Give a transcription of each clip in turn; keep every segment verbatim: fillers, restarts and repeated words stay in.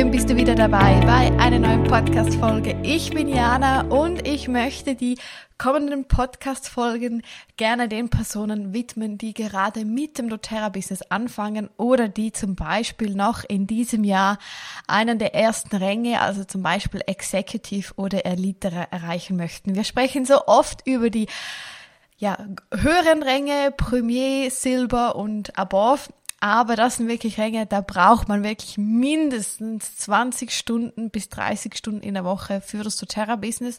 schön bist du wieder dabei bei einer neuen Podcast-Folge. Ich bin Jana und ich möchte die kommenden Podcast-Folgen gerne den Personen widmen, die gerade mit dem doTERRA-Business anfangen oder die zum Beispiel noch in diesem Jahr einen der ersten Ränge, also zum Beispiel Executive oder Elite, erreichen möchten. Wir sprechen so oft über die ja, höheren Ränge, Premier, Silber und Above. Aber das sind wirklich Ränge, da braucht man wirklich mindestens zwanzig Stunden bis dreißig Stunden in der Woche für das doTERRA-Business.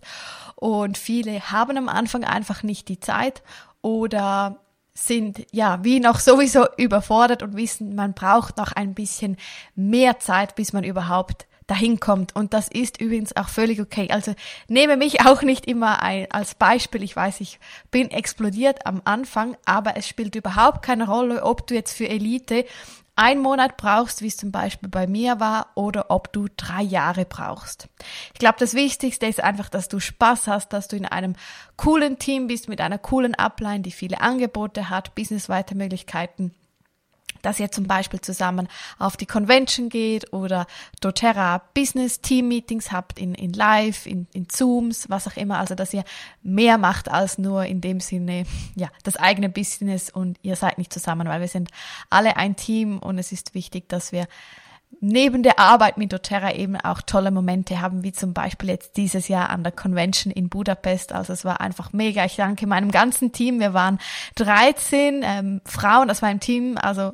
Und viele haben am Anfang einfach nicht die Zeit oder sind ja wie noch sowieso überfordert und wissen, man braucht noch ein bisschen mehr Zeit, bis man überhaupt dahin kommt. Und das ist übrigens auch völlig okay. Also nehme mich auch nicht immer ein, als Beispiel. Ich weiß, ich bin explodiert am Anfang, aber es spielt überhaupt keine Rolle, ob du jetzt für Elite einen Monat brauchst, wie es zum Beispiel bei mir war, oder ob du drei Jahre brauchst. Ich glaube, das Wichtigste ist einfach, dass du Spaß hast, dass du in einem coolen Team bist, mit einer coolen Upline, die viele Angebote hat, businessweite Möglichkeiten, dass ihr zum Beispiel zusammen auf die Convention geht oder doTERRA Business Team Meetings habt in, in Live, in, in Zooms, was auch immer. Also, dass ihr mehr macht als nur in dem Sinne, ja, das eigene Business und ihr seid nicht zusammen, weil wir sind alle ein Team und es ist wichtig, dass wir neben der Arbeit mit doTERRA eben auch tolle Momente haben, wie zum Beispiel jetzt dieses Jahr an der Convention in Budapest. Also es war einfach mega. Ich danke meinem ganzen Team. Wir waren dreizehn ähm, Frauen aus meinem Team. Also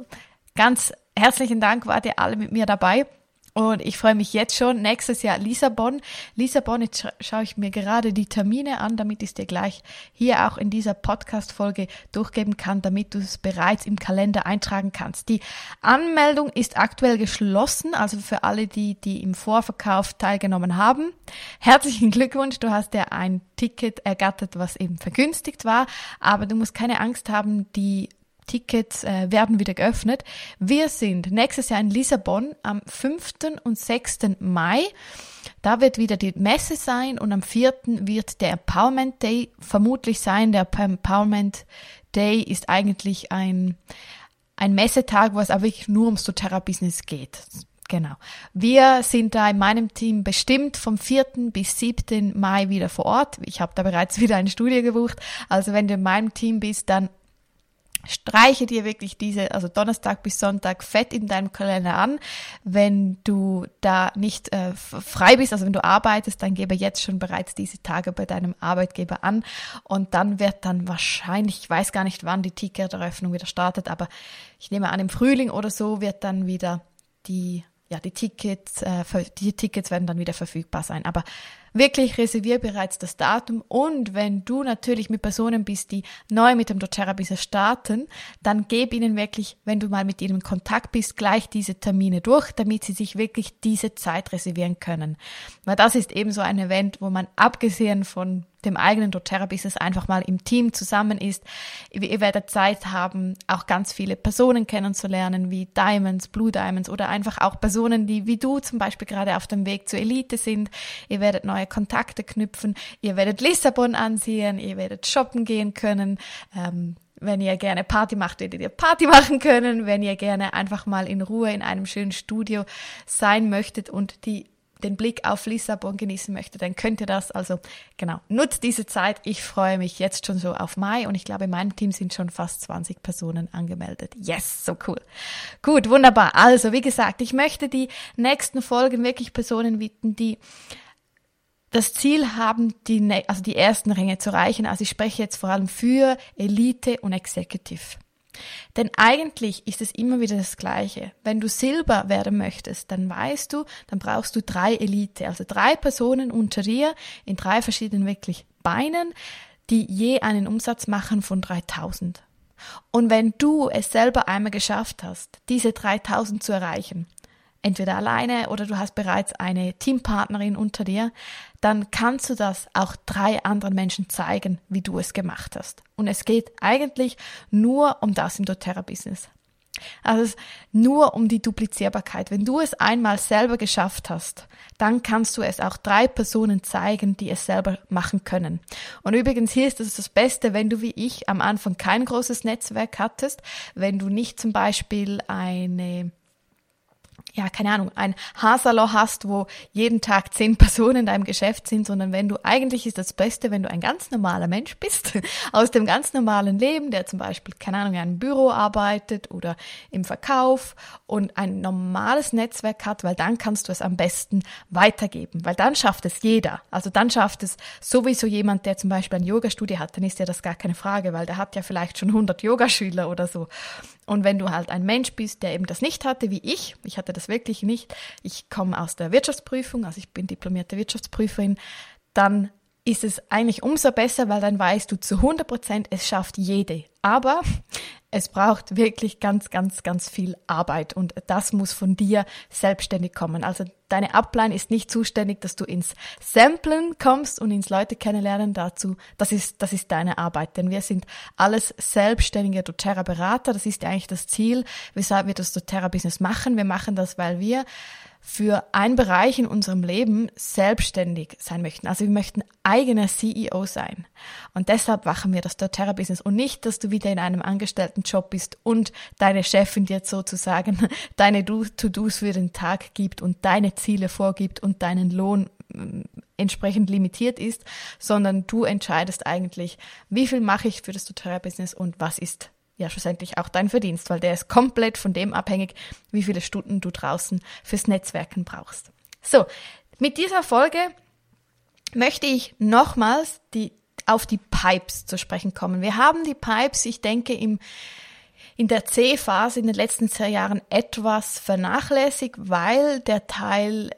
ganz herzlichen Dank, wart ihr alle mit mir dabei. Und ich freue mich jetzt schon. Nächstes Jahr Lissabon. Lissabon, jetzt scha- schaue ich mir gerade die Termine an, damit ich es dir gleich hier auch in dieser Podcast-Folge durchgeben kann, damit du es bereits im Kalender eintragen kannst. Die Anmeldung ist aktuell geschlossen, also für alle, die, die im Vorverkauf teilgenommen haben. Herzlichen Glückwunsch, du hast ja ein Ticket ergattert, was eben vergünstigt war. Aber du musst keine Angst haben, die Tickets äh, werden wieder geöffnet. Wir sind nächstes Jahr in Lissabon am fünften und sechsten Mai. Da wird wieder die Messe sein und am vierten wird der Empowerment Day vermutlich sein. Der Empowerment Day ist eigentlich ein, ein Messetag, wo es aber wirklich nur ums doTERRA-Business geht. Genau. Wir sind da in meinem Team bestimmt vom vierten bis siebten Mai wieder vor Ort. Ich habe da bereits wieder eine Studie gebucht. Also wenn du in meinem Team bist, dann streiche dir wirklich diese, also Donnerstag bis Sonntag, fett in deinem Kalender an. Wenn du da nicht äh, frei bist, also wenn du arbeitest, dann gebe jetzt schon bereits diese Tage bei deinem Arbeitgeber an. Und dann wird dann wahrscheinlich, ich weiß gar nicht, wann die Ticketeröffnung wieder startet, aber ich nehme an, im Frühling oder so wird dann wieder die, ja, die Tickets, äh, die Tickets werden dann wieder verfügbar sein. Aber wirklich reservier bereits das Datum und wenn du natürlich mit Personen bist, die neu mit dem doTERRA-Business starten, dann gib ihnen wirklich, wenn du mal mit ihnen in Kontakt bist, gleich diese Termine durch, damit sie sich wirklich diese Zeit reservieren können. Weil das ist eben so ein Event, wo man abgesehen von dem eigenen doTERRA-Business einfach mal im Team zusammen ist. Ihr werdet Zeit haben, auch ganz viele Personen kennenzulernen, wie Diamonds, Blue Diamonds oder einfach auch Personen, die wie du zum Beispiel gerade auf dem Weg zur Elite sind. Ihr werdet neue Kontakte knüpfen, ihr werdet Lissabon ansehen, ihr werdet shoppen gehen können, ähm, wenn ihr gerne Party macht, werdet ihr Party machen können, wenn ihr gerne einfach mal in Ruhe in einem schönen Studio sein möchtet und die, den Blick auf Lissabon genießen möchtet, dann könnt ihr das, also genau, nutzt diese Zeit, ich freue mich jetzt schon so auf Mai und ich glaube, in meinem Team sind schon fast zwanzig Personen angemeldet. Yes, so cool. Gut, wunderbar, also wie gesagt, ich möchte die nächsten Folgen wirklich Personen widmen, die das Ziel haben, die, also die ersten Ränge zu erreichen. Also ich spreche jetzt vor allem für Elite und Executive. Denn eigentlich ist es immer wieder das Gleiche. Wenn du Silber werden möchtest, dann weißt du, dann brauchst du drei Elite, also drei Personen unter dir in drei verschiedenen wirklich Beinen, die je einen Umsatz machen von dreitausend. Und wenn du es selber einmal geschafft hast, diese dreitausend zu erreichen, entweder alleine oder du hast bereits eine Teampartnerin unter dir, dann kannst du das auch drei anderen Menschen zeigen, wie du es gemacht hast. Und es geht eigentlich nur um das im doTERRA-Business. Also es nur um die Duplizierbarkeit. Wenn du es einmal selber geschafft hast, dann kannst du es auch drei Personen zeigen, die es selber machen können. Und übrigens, hier ist es das Beste, wenn du wie ich am Anfang kein großes Netzwerk hattest, wenn du nicht zum Beispiel eine ja, keine Ahnung, ein Haarsalon hast, wo jeden Tag zehn Personen in deinem Geschäft sind, sondern wenn du, eigentlich ist das Beste, wenn du ein ganz normaler Mensch bist, aus dem ganz normalen Leben, der zum Beispiel, keine Ahnung, in einem Büro arbeitet oder im Verkauf und ein normales Netzwerk hat, weil dann kannst du es am besten weitergeben, weil dann schafft es jeder. Also dann schafft es sowieso jemand, der zum Beispiel ein Yoga-Studio hat, dann ist ja das gar keine Frage, weil der hat ja vielleicht schon hundert Yogaschüler oder so. Und wenn du halt ein Mensch bist, der eben das nicht hatte, wie ich, ich hatte das wirklich nicht, ich komme aus der Wirtschaftsprüfung, also ich bin diplomierte Wirtschaftsprüferin, dann ist es eigentlich umso besser, weil dann weißt du zu hundert Prozent, es schafft jede. Aber es braucht wirklich ganz, ganz, ganz viel Arbeit und das muss von dir selbstständig kommen. Also deine Upline ist nicht zuständig, dass du ins Samplen kommst und ins Leute kennenlernen dazu. Das ist, das ist deine Arbeit, denn wir sind alles selbstständige doTERRA-Berater. Das ist eigentlich das Ziel, weshalb wir das doTERRA-Business machen. Wir machen das, weil wir für einen Bereich in unserem Leben selbstständig sein möchten. Also wir möchten eigener C E O sein. Und deshalb machen wir das doTERRA-Business und nicht, dass du wieder in einem Angestelltenjob bist und deine Chefin dir sozusagen deine To-Dos für den Tag gibt und deine Ziele vorgibt und deinen Lohn entsprechend limitiert ist, sondern du entscheidest eigentlich, wie viel mache ich für das doTERRA-Business und was ist ja schlussendlich auch dein Verdienst, weil der ist komplett von dem abhängig, wie viele Stunden du draußen fürs Netzwerken brauchst. So, mit dieser Folge möchte ich nochmals die, auf die Pipes zu sprechen kommen. Wir haben die Pipes, ich denke, im in der C-Phase in den letzten zwei Jahren etwas vernachlässigt, weil der Teil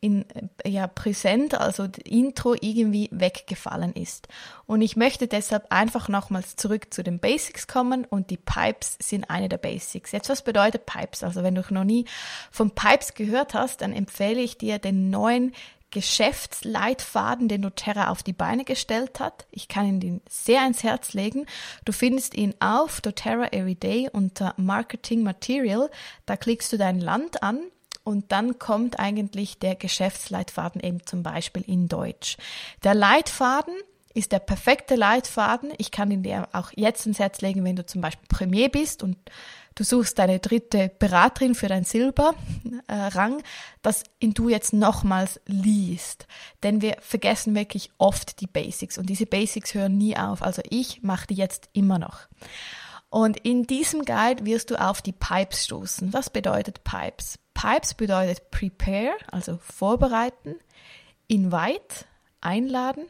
in, ja, präsent, also Intro irgendwie weggefallen ist. Und ich möchte deshalb einfach nochmals zurück zu den Basics kommen und die Pipes sind eine der Basics. Jetzt, was bedeutet Pipes? Also wenn du noch nie von Pipes gehört hast, dann empfehle ich dir den neuen Geschäftsleitfaden, den doTERRA auf die Beine gestellt hat. Ich kann ihn dir sehr ans Herz legen. Du findest ihn auf doTERRA Everyday unter Marketing Material. Da klickst du dein Land an. Und dann kommt eigentlich der Geschäftsleitfaden eben zum Beispiel in Deutsch. Der Leitfaden ist der perfekte Leitfaden. Ich kann ihn dir auch jetzt ins Herz legen, wenn du zum Beispiel Premier bist und du suchst deine dritte Beraterin für deinen Silber-Rang, dass ihn du jetzt nochmals liest. Denn wir vergessen wirklich oft die Basics und diese Basics hören nie auf. Also ich mache die jetzt immer noch. Und in diesem Guide wirst du auf die Pipes stoßen. Was bedeutet Pipes? Pipes bedeutet prepare, also vorbereiten, invite, einladen,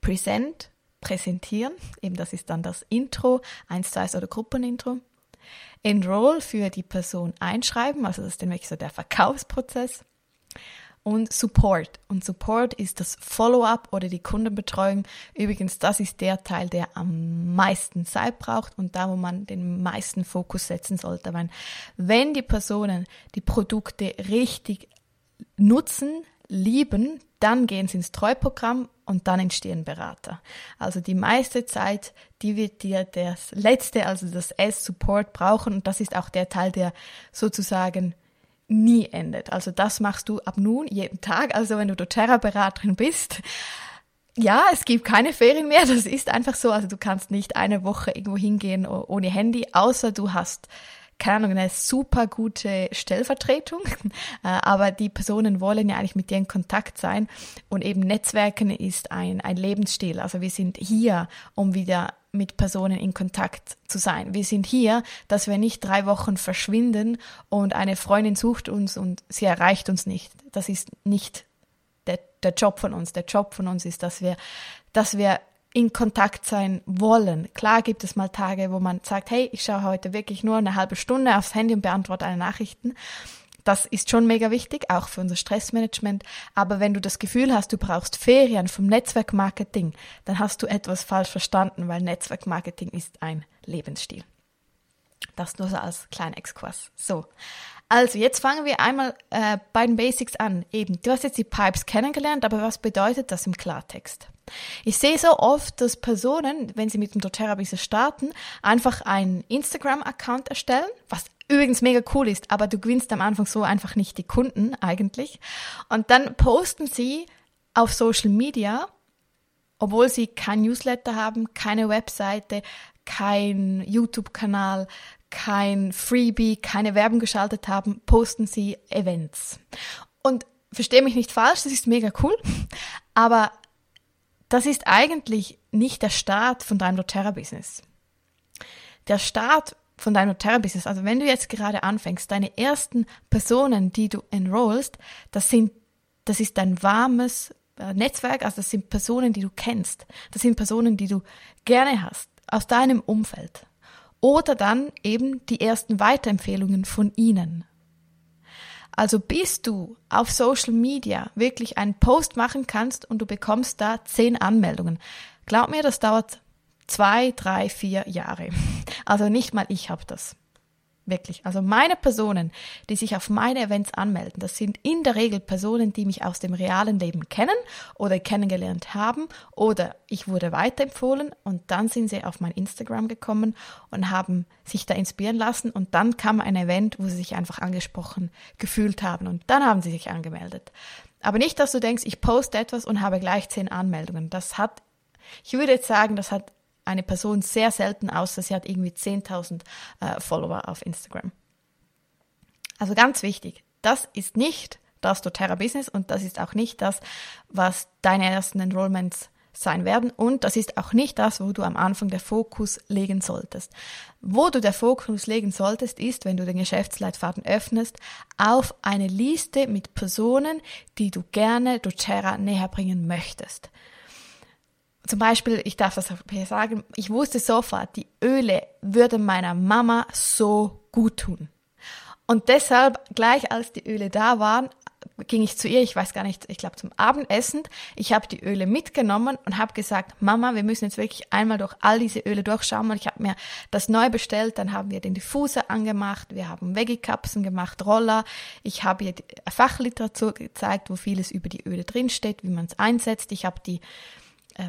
present, präsentieren, eben das ist dann das Intro, eins zu eins oder Gruppenintro, enroll für die Person einschreiben, also das ist dann wirklich so der Verkaufsprozess und support. Und support ist das Follow-up oder die Kundenbetreuung. Übrigens, das ist der Teil, der am meisten Zeit braucht und da, wo man den meisten Fokus setzen sollte. Weil wenn die Personen die Produkte richtig nutzen, lieben, dann gehen sie ins Treuprogramm und dann entstehen Berater. Also die meiste Zeit, die wird dir das letzte, also das S-Support brauchen und das ist auch der Teil, der sozusagen nie endet. Also das machst du ab nun jeden Tag. Also wenn du doTERRA-Beraterin bist, ja, es gibt keine Ferien mehr. Das ist einfach so. Also du kannst nicht eine Woche irgendwo hingehen ohne Handy, außer du hast, keine Ahnung, eine super gute Stellvertretung. Aber die Personen wollen ja eigentlich mit dir in Kontakt sein. Und eben Netzwerken ist ein, ein Lebensstil. Also wir sind hier, um wieder mit Personen in Kontakt zu sein. Wir sind hier, dass wir nicht drei Wochen verschwinden und eine Freundin sucht uns und sie erreicht uns nicht. Das ist nicht der, der Job von uns. Der Job von uns ist, dass wir, dass wir in Kontakt sein wollen. Klar gibt es mal Tage, wo man sagt, hey, ich schaue heute wirklich nur eine halbe Stunde aufs Handy und beantworte alle Nachrichten. Das ist schon mega wichtig, auch für unser Stressmanagement. Aber wenn du das Gefühl hast, du brauchst Ferien vom Netzwerkmarketing, dann hast du etwas falsch verstanden, weil Netzwerkmarketing ist ein Lebensstil. Das nur so als kleiner Exkurs. So, also jetzt fangen wir einmal äh, bei den Basics an. Eben, du hast jetzt die Pipes kennengelernt, aber was bedeutet das im Klartext? Ich sehe so oft, dass Personen, wenn sie mit dem doTERRA-Business starten, einfach einen Instagram-Account erstellen, was übrigens mega cool ist, aber du gewinnst am Anfang so einfach nicht die Kunden eigentlich. Und dann posten sie auf Social Media, obwohl sie kein Newsletter haben, keine Webseite, kein YouTube-Kanal, kein Freebie, keine Werbung geschaltet haben, posten sie Events. Und verstehe mich nicht falsch, das ist mega cool, aber das ist eigentlich nicht der Start von deinem doTERRA-Business. Der Start von deinem doTERRA-Business, also wenn du jetzt gerade anfängst, deine ersten Personen, die du enrollst, das sind, das ist dein warmes Netzwerk, also das sind Personen, die du kennst. Das sind Personen, die du gerne hast, aus deinem Umfeld. Oder dann eben die ersten Weiterempfehlungen von ihnen. Also bis du auf Social Media wirklich einen Post machen kannst und du bekommst da zehn Anmeldungen. Glaub mir, das dauert zwei, drei, vier Jahre. Also nicht mal ich habe das. Wirklich. Also meine Personen, die sich auf meine Events anmelden, das sind in der Regel Personen, die mich aus dem realen Leben kennen oder kennengelernt haben oder ich wurde weiterempfohlen und dann sind sie auf mein Instagram gekommen und haben sich da inspirieren lassen und dann kam ein Event, wo sie sich einfach angesprochen gefühlt haben und dann haben sie sich angemeldet. Aber nicht, dass du denkst, ich poste etwas und habe gleich zehn Anmeldungen. Das hat, ich würde jetzt sagen, das hat eine Person sehr selten, außer sie hat irgendwie zehntausend äh, Follower auf Instagram. Also ganz wichtig, das ist nicht das doTERRA-Business und das ist auch nicht das, was deine ersten Enrollments sein werden und das ist auch nicht das, wo du am Anfang den Fokus legen solltest. Wo du den Fokus legen solltest, ist, wenn du den Geschäftsleitfaden öffnest, auf eine Liste mit Personen, die du gerne doTERRA näher bringen möchtest. Zum Beispiel, ich darf das hier sagen, ich wusste sofort, die Öle würden meiner Mama so gut tun. Und deshalb, gleich als die Öle da waren, ging ich zu ihr, ich weiß gar nicht, ich glaube zum Abendessen, ich habe die Öle mitgenommen und habe gesagt, Mama, wir müssen jetzt wirklich einmal durch all diese Öle durchschauen. Und ich habe mir das neu bestellt, dann haben wir den Diffuser angemacht, wir haben Veggie-Kapseln gemacht, Roller. Ich habe ihr die Fachliteratur gezeigt, wo vieles über die Öle drinsteht, wie man es einsetzt. Ich habe die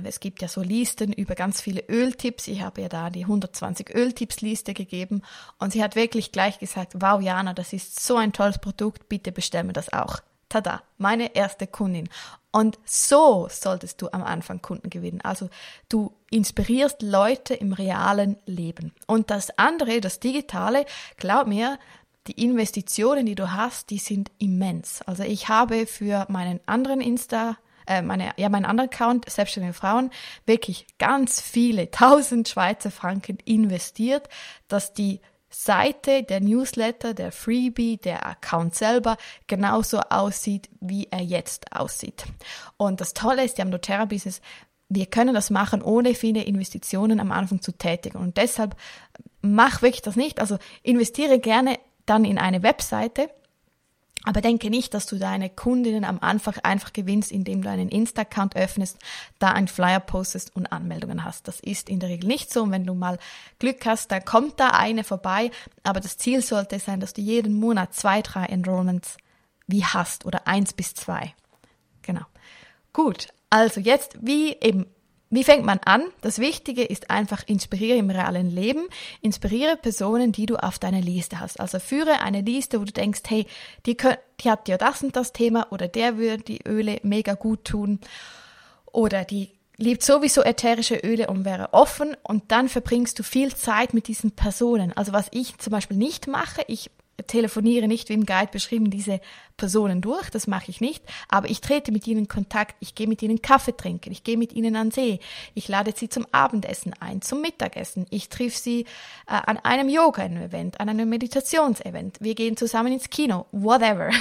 Es gibt ja so Listen über ganz viele Öltipps. Ich habe ihr da die hundertzwanzig Öltipps-Liste gegeben und sie hat wirklich gleich gesagt, wow Jana, das ist so ein tolles Produkt, bitte bestell mir das auch. Tada, meine erste Kundin. Und so solltest du am Anfang Kunden gewinnen. Also du inspirierst Leute im realen Leben. Und das andere, das Digitale, glaub mir, die Investitionen, die du hast, die sind immens. Also ich habe für meinen anderen Insta Meine, ja, mein anderer Account, Selbstständige Frauen, wirklich ganz viele, tausend Schweizer Franken investiert, dass die Seite, der Newsletter, der Freebie, der Account selber genauso aussieht, wie er jetzt aussieht. Und das Tolle ist ja am doTERRA-Business, wir können das machen, ohne viele Investitionen am Anfang zu tätigen. Und deshalb mach wirklich das nicht. Also investiere gerne dann in eine Webseite, aber denke nicht, dass du deine Kundinnen am Anfang einfach gewinnst, indem du einen Insta-Account öffnest, da einen Flyer postest und Anmeldungen hast. Das ist in der Regel nicht so. Und wenn du mal Glück hast, dann kommt da eine vorbei. Aber das Ziel sollte sein, dass du jeden Monat zwei, drei Enrollments wie hast oder eins bis zwei. Genau. Gut, also jetzt wie eben. Wie fängt man an? Das Wichtige ist einfach, inspiriere im realen Leben, inspiriere Personen, die du auf deiner Liste hast. Also führe eine Liste, wo du denkst, hey, die, könnt, die hat ja das und das Thema oder der würde die Öle mega gut tun oder die liebt sowieso ätherische Öle und wäre offen und dann verbringst du viel Zeit mit diesen Personen. Also was ich zum Beispiel nicht mache, ich telefoniere nicht, wie im Guide beschrieben, diese Personen durch, das mache ich nicht, aber ich trete mit ihnen in Kontakt, ich gehe mit ihnen Kaffee trinken, ich gehe mit ihnen an den See, ich lade sie zum Abendessen ein, zum Mittagessen, ich treffe sie äh, an einem Yoga-Event, an einem Meditationsevent, wir gehen zusammen ins Kino, whatever.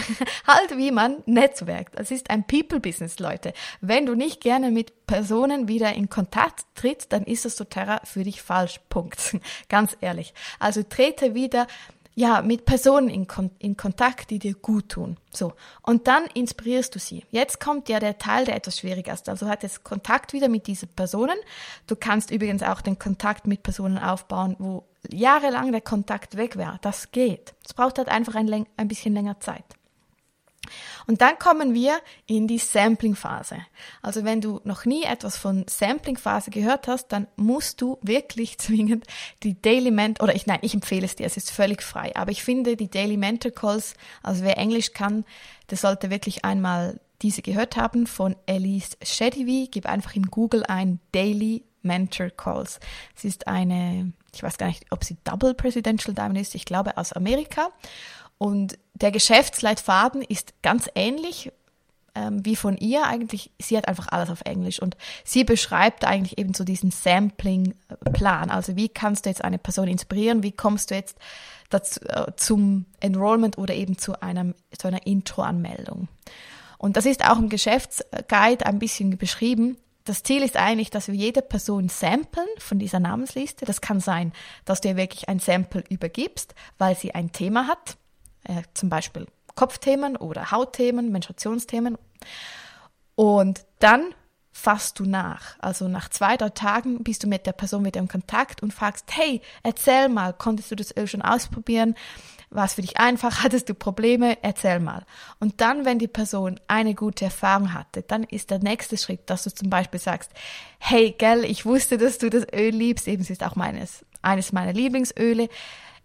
Halt, wie man netzwerkt. Das ist ein People-Business, Leute. Wenn du nicht gerne mit Personen wieder in Kontakt trittst, dann ist das doTERRA für dich falsch. Punkt. Ganz ehrlich. Also trete wieder Ja, mit Personen in, Kon- in Kontakt, die dir gut tun. So. Und dann inspirierst du sie. Jetzt kommt ja der Teil, der etwas schwieriger ist. Also du hast jetzt Kontakt wieder mit diesen Personen. Du kannst übrigens auch den Kontakt mit Personen aufbauen, wo jahrelang der Kontakt weg war. Das geht. Es braucht halt einfach ein, läng- ein bisschen länger Zeit. Und dann kommen wir in die Sampling-Phase. Also wenn du noch nie etwas von Sampling-Phase gehört hast, dann musst du wirklich zwingend die Daily Mentor, oder ich, nein, ich empfehle es dir, es ist völlig frei, aber ich finde die Daily Mentor Calls, also wer Englisch kann, der sollte wirklich einmal diese gehört haben von Elise Shedivy. Gib einfach in Google ein Daily Mentor Calls. Sie ist eine, ich weiß gar nicht, ob sie Double Presidential Diamond ist, ich glaube aus Amerika. Und der Geschäftsleitfaden ist ganz ähnlich ähm, wie von ihr eigentlich. Sie hat einfach alles auf Englisch und sie beschreibt eigentlich eben so diesen Sampling-Plan. Also wie kannst du jetzt eine Person inspirieren, wie kommst du jetzt dazu, äh, zum Enrollment oder eben zu, einem, zu einer Intro-Anmeldung. Und das ist auch im Geschäftsguide ein bisschen beschrieben. Das Ziel ist eigentlich, dass wir jede Person samplen von dieser Namensliste. Das kann sein, dass du ihr wirklich ein Sample übergibst, weil sie ein Thema hat, äh, zum Beispiel Kopfthemen oder Hautthemen, Menstruationsthemen. Und dann fasst du nach. Also nach zwei, drei Tagen bist du mit der Person wieder im Kontakt und fragst, hey, erzähl mal, konntest du das Öl schon ausprobieren? War es für dich einfach? Hattest du Probleme? Erzähl mal. Und dann, wenn die Person eine gute Erfahrung hatte, dann ist der nächste Schritt, dass du zum Beispiel sagst, hey, gell, ich wusste, dass du das Öl liebst. Eben, es ist auch meines, eines meiner Lieblingsöle.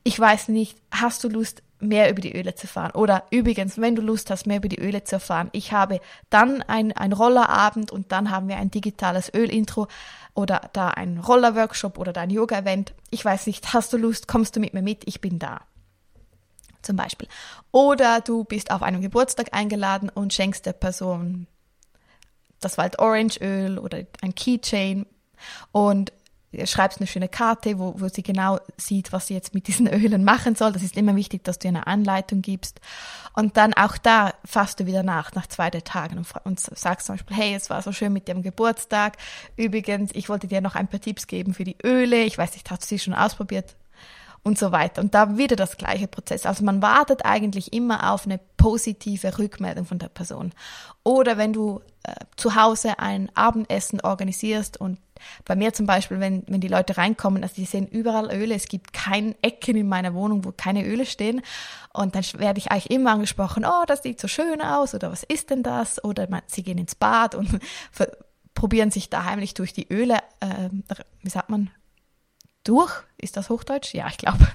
Ich weiß nicht, hast du Lust, mehr über die Öle zu erfahren? Oder übrigens, wenn du Lust hast, mehr über die Öle zu erfahren, ich habe dann ein, ein Rollerabend und dann haben wir ein digitales Ölintro oder da ein Rollerworkshop oder da ein Yoga-Event. Ich weiß nicht, hast du Lust, kommst du mit mir mit? Ich bin da. Zum Beispiel. Oder du bist auf einem Geburtstag eingeladen und schenkst der Person das Waldorangeöl oder ein Keychain und schreibst eine schöne Karte, wo, wo sie genau sieht, was sie jetzt mit diesen Ölen machen soll. Das ist immer wichtig, dass du eine Anleitung gibst. Und dann auch da fasst du wieder nach, nach zwei, drei Tagen und, und sagst zum Beispiel, hey, es war so schön mit dem Geburtstag. Übrigens, ich wollte dir noch ein paar Tipps geben für die Öle. Ich weiß nicht, hast du sie schon ausprobiert? Und so weiter. Und da wieder das gleiche Prozess. Also man wartet eigentlich immer auf eine positive Rückmeldung von der Person. Oder wenn du äh, zu Hause ein Abendessen organisierst und bei mir zum Beispiel, wenn, wenn die Leute reinkommen, also die sehen überall Öle, es gibt keine Ecken in meiner Wohnung, wo keine Öle stehen und dann werde ich eigentlich immer angesprochen, oh, das sieht so schön aus oder was ist denn das? Oder man, sie gehen ins Bad und probieren sich da heimlich durch die Öle, äh, wie sagt man, durch, ist das Hochdeutsch? Ja, ich glaube.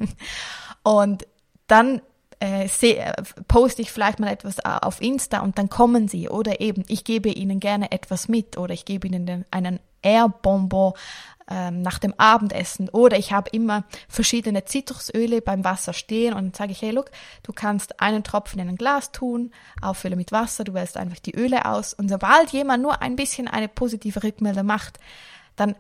Und dann äh, se- äh, poste ich vielleicht mal etwas auf Insta und dann kommen sie. Oder eben, ich gebe ihnen gerne etwas mit oder ich gebe ihnen den, einen Air-Bonbon äh, nach dem Abendessen. Oder ich habe immer verschiedene Zitrusöle beim Wasser stehen und dann sage ich, hey, look, du kannst einen Tropfen in ein Glas tun, auffüllen mit Wasser, du wählst einfach die Öle aus. Und sobald jemand nur ein bisschen eine positive Rückmeldung macht, dann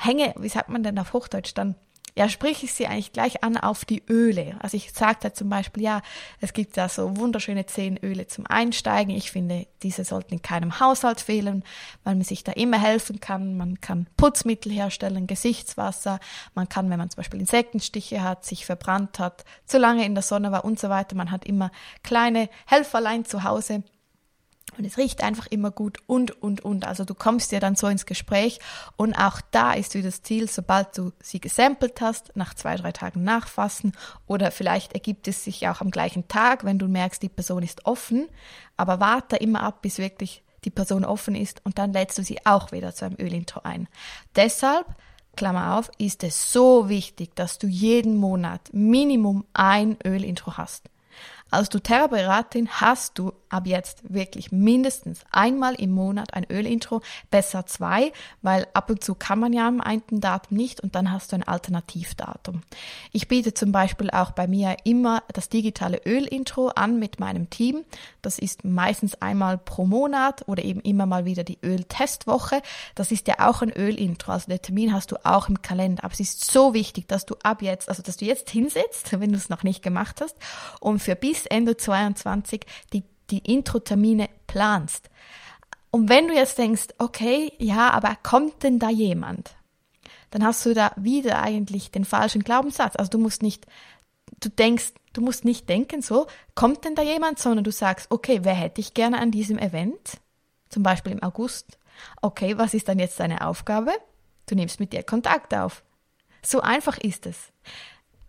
hänge, wie sagt man denn auf Hochdeutsch dann? Ja, sprich ich sie eigentlich gleich an auf die Öle. Also ich sage da zum Beispiel, ja, es gibt da so wunderschöne zehn Öle zum Einsteigen. Ich finde, diese sollten in keinem Haushalt fehlen, weil man sich da immer helfen kann. Man kann Putzmittel herstellen, Gesichtswasser. Man kann, wenn man zum Beispiel Insektenstiche hat, sich verbrannt hat, zu lange in der Sonne war und so weiter. Man hat immer kleine Helferlein zu Hause. Und es riecht einfach immer gut und, und, und. Also du kommst dir dann so ins Gespräch und auch da ist wieder das Ziel, sobald du sie gesampelt hast, nach zwei, drei Tagen nachfassen oder vielleicht ergibt es sich auch am gleichen Tag, wenn du merkst, die Person ist offen, aber warte immer ab, bis wirklich die Person offen ist und dann lädst du sie auch wieder zu einem Ölintro ein. Deshalb, Klammer auf, ist es so wichtig, dass du jeden Monat Minimum ein Ölintro hast. Als doTERRA-Beraterin hast du ab jetzt wirklich mindestens einmal im Monat ein Ölintro, besser zwei, weil ab und zu kann man ja am einen Datum nicht und dann hast du ein Alternativdatum. Ich biete zum Beispiel auch bei mir immer das digitale Ölintro an mit meinem Team. Das ist meistens einmal pro Monat oder eben immer mal wieder die Öltestwoche. Das ist ja auch ein Ölintro, also den Termin hast du auch im Kalender. Aber es ist so wichtig, dass du ab jetzt, also dass du jetzt hinsetzt, wenn du es noch nicht gemacht hast, und für bis Ende zweiundzwanzig die, die Intro-Termine planst. Und wenn du jetzt denkst, okay, ja, aber kommt denn da jemand? Dann hast du da wieder eigentlich den falschen Glaubenssatz. Also du musst nicht, du denkst, du musst nicht denken so, kommt denn da jemand, sondern du sagst, okay, wer hätte ich gerne an diesem Event? Zum Beispiel im August. Okay, was ist dann jetzt deine Aufgabe? Du nimmst mit dir Kontakt auf. So einfach ist es.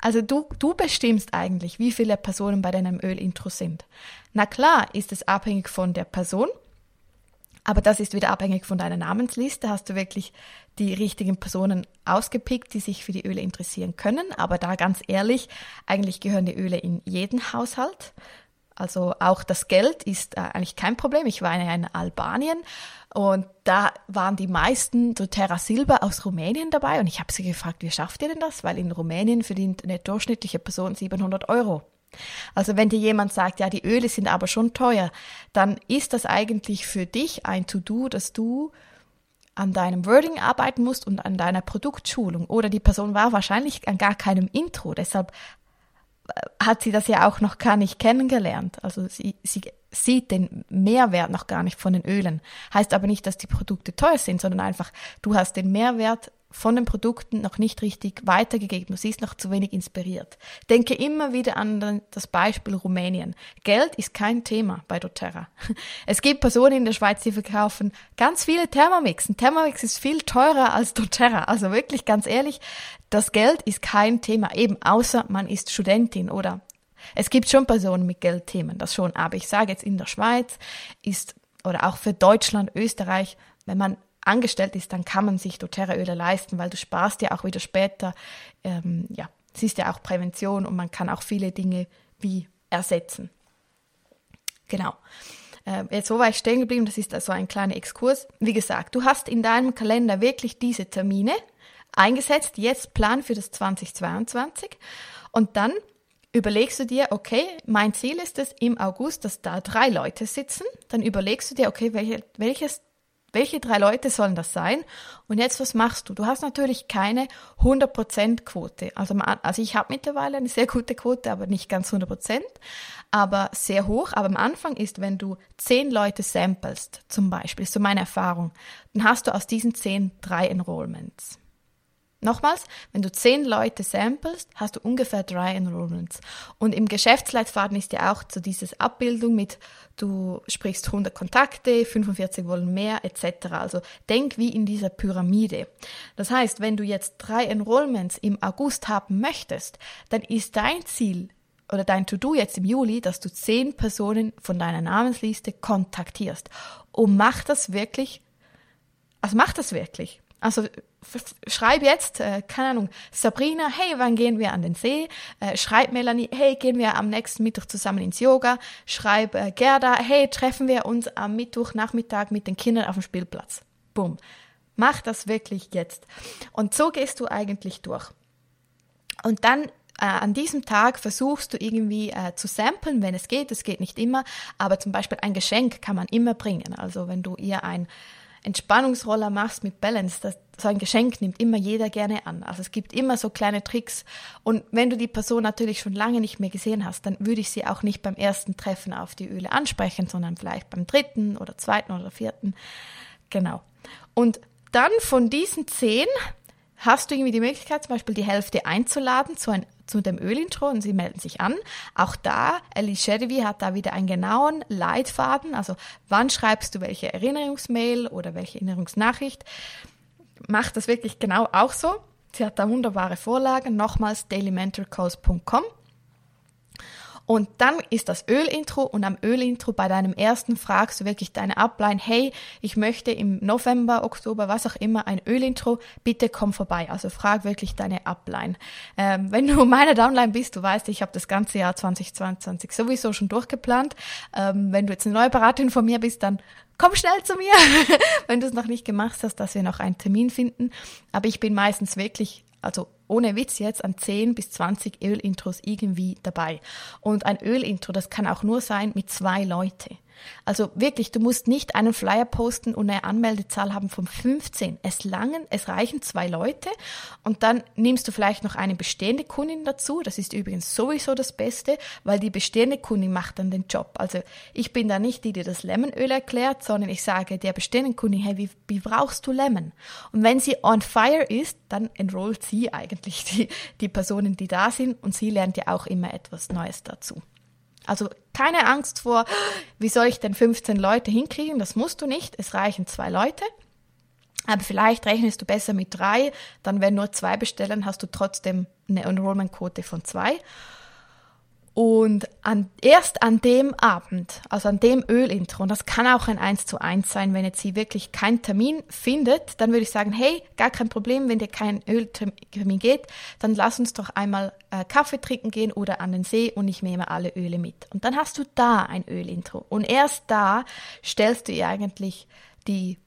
Also du, du bestimmst eigentlich, wie viele Personen bei deinem Ölintro sind. Na klar, ist es abhängig von der Person, aber das ist wieder abhängig von deiner Namensliste. Hast du wirklich die richtigen Personen ausgepickt, die sich für die Öle interessieren können? Aber da ganz ehrlich, eigentlich gehören die Öle in jeden Haushalt. Also auch das Geld ist äh, eigentlich kein Problem. Ich war ja in Albanien und da waren die meisten doTERRA Silber aus Rumänien dabei und ich habe sie gefragt, wie schafft ihr denn das? Weil in Rumänien verdient eine durchschnittliche Person siebenhundert Euro. Also wenn dir jemand sagt, ja, die Öle sind aber schon teuer, dann ist das eigentlich für dich ein To-Do, dass du an deinem Wording arbeiten musst und an deiner Produktschulung. Oder die Person war wahrscheinlich an gar keinem Intro, deshalb hat sie das ja auch noch gar nicht kennengelernt. Also sie, sie sieht den Mehrwert noch gar nicht von den Ölen. Heißt aber nicht, dass die Produkte teuer sind, sondern einfach, du hast den Mehrwert von den Produkten noch nicht richtig weitergegeben. Du siehst noch zu wenig inspiriert. Denke immer wieder an das Beispiel Rumänien. Geld ist kein Thema bei doTERRA. Es gibt Personen in der Schweiz, die verkaufen ganz viele Thermomix. Ein Thermomix ist viel teurer als doTERRA. Also wirklich ganz ehrlich, das Geld ist kein Thema, eben außer man ist Studentin, oder? Es gibt schon Personen mit Geldthemen, das schon. Aber ich sage jetzt, in der Schweiz ist, oder auch für Deutschland, Österreich, wenn man angestellt ist, dann kann man sich doTERRA-Öle leisten, weil du sparst ja auch wieder später, ähm, ja, es ist ja auch Prävention und man kann auch viele Dinge wie ersetzen. Genau. Äh, jetzt, wo war ich stehen geblieben? Das ist also ein kleiner Exkurs. Wie gesagt, du hast in deinem Kalender wirklich diese Termine eingesetzt, jetzt Plan für das zweitausendzweiundzwanzig und dann überlegst du dir, okay, mein Ziel ist es im August, dass da drei Leute sitzen, dann überlegst du dir, okay, welche, welches Welche drei Leute sollen das sein? Und jetzt, was machst du? Du hast natürlich keine hundert Prozent Quote. Also, man, also ich habe mittlerweile eine sehr gute Quote, aber nicht ganz hundert Prozent, aber sehr hoch. Aber am Anfang ist, wenn du zehn Leute samplest, zum Beispiel, ist so meine Erfahrung, dann hast du aus diesen zehn drei Enrollments. Nochmals, wenn du zehn Leute samplest, hast du ungefähr drei Enrollments. Und im Geschäftsleitfaden ist ja auch so diese Abbildung mit, du sprichst hundert Kontakte, fünfundvierzig wollen mehr, et cetera. Also denk wie in dieser Pyramide. Das heißt, wenn du jetzt drei Enrollments im August haben möchtest, dann ist dein Ziel oder dein To-Do jetzt im Juli, dass du zehn Personen von deiner Namensliste kontaktierst. Und mach das wirklich, also mach das wirklich. Also schreib jetzt, äh, keine Ahnung, Sabrina, hey, wann gehen wir an den See? Äh, schreib Melanie, hey, gehen wir am nächsten Mittwoch zusammen ins Yoga? Schreib äh, Gerda, hey, treffen wir uns am Mittwochnachmittag mit den Kindern auf dem Spielplatz? Bumm. Mach das wirklich jetzt. Und so gehst du eigentlich durch. Und dann an diesem Tag versuchst du irgendwie äh, zu samplen, wenn es geht. Es geht nicht immer, aber zum Beispiel ein Geschenk kann man immer bringen. Also wenn du ihr ein Entspannungsroller machst mit Balance, das, so ein Geschenk nimmt immer jeder gerne an. Also es gibt immer so kleine Tricks. Und wenn du die Person natürlich schon lange nicht mehr gesehen hast, dann würde ich sie auch nicht beim ersten Treffen auf die Öle ansprechen, sondern vielleicht beim dritten oder zweiten oder vierten. Genau. Und dann von diesen zehn hast du irgendwie die Möglichkeit, zum Beispiel die Hälfte einzuladen zu, ein, zu dem Ölintro und sie melden sich an. Auch da, Elise Shedivy hat da wieder einen genauen Leitfaden, also wann schreibst du welche Erinnerungsmail oder welche Erinnerungsnachricht. Macht das wirklich genau auch so. Sie hat da wunderbare Vorlagen, nochmals daily mentor calls punkt com. Und dann ist das Ölintro und am Ölintro bei deinem ersten fragst du wirklich deine Upline, hey, ich möchte im November, Oktober, was auch immer, ein Ölintro, bitte komm vorbei. Also frag wirklich deine Upline. Ähm, wenn du meine Downline bist, du weißt, ich habe das ganze Jahr zweitausendzweiundzwanzig sowieso schon durchgeplant. Ähm, wenn du jetzt eine neue Beraterin von mir bist, dann komm schnell zu mir, wenn du es noch nicht gemacht hast, dass wir noch einen Termin finden. Aber ich bin meistens wirklich, also ohne Witz jetzt, an zehn bis zwanzig Ölintros irgendwie dabei. Und ein Ölintro, das kann auch nur sein mit zwei Leuten. Also wirklich, du musst nicht einen Flyer posten und eine Anmeldezahl haben von fünfzehn. Es langen, es reichen zwei Leute und dann nimmst du vielleicht noch eine bestehende Kundin dazu. Das ist übrigens sowieso das Beste, weil die bestehende Kundin macht dann den Job. Also ich bin da nicht die, die das Lemonöl erklärt, sondern ich sage der bestehenden Kundin, hey, wie, wie brauchst du Lemon? Und wenn sie on fire ist, dann enrollt sie eigentlich die, die Personen, die da sind und sie lernt ja auch immer etwas Neues dazu. Also keine Angst vor, wie soll ich denn fünfzehn Leute hinkriegen? Das musst du nicht, es reichen zwei Leute. Aber vielleicht rechnest du besser mit drei, dann wenn nur zwei bestellen, hast du trotzdem eine Enrollment-Quote von zwei. Und an, erst an dem Abend, also an dem Öl-Intro, und das kann auch ein eins zu eins sein, wenn jetzt sie wirklich keinen Termin findet, dann würde ich sagen, hey, gar kein Problem, wenn dir kein Öltermin geht, dann lass uns doch einmal äh, Kaffee trinken gehen oder an den See und ich nehme alle Öle mit. Und dann hast du da ein Öl-Intro. Und erst da stellst du ihr eigentlich die,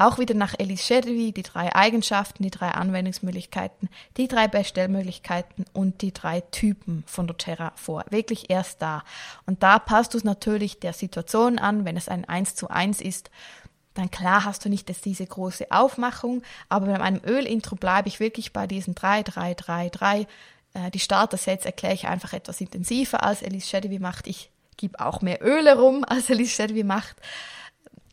auch wieder nach Elise Shedivy, die drei Eigenschaften, die drei Anwendungsmöglichkeiten, die drei Bestellmöglichkeiten und die drei Typen von doTERRA vor. Wirklich erst da. Und da passt du es natürlich der Situation an, wenn es ein eins zu eins ist, dann klar hast du nicht dass diese große Aufmachung, aber bei meinem Öl-Intro bleibe ich wirklich bei diesen drei, drei, drei, drei. Äh, die Starter-Sets erkläre ich einfach etwas intensiver, als Elise Shedivy macht. Ich gebe auch mehr Öle rum, als Elise Shedivy macht.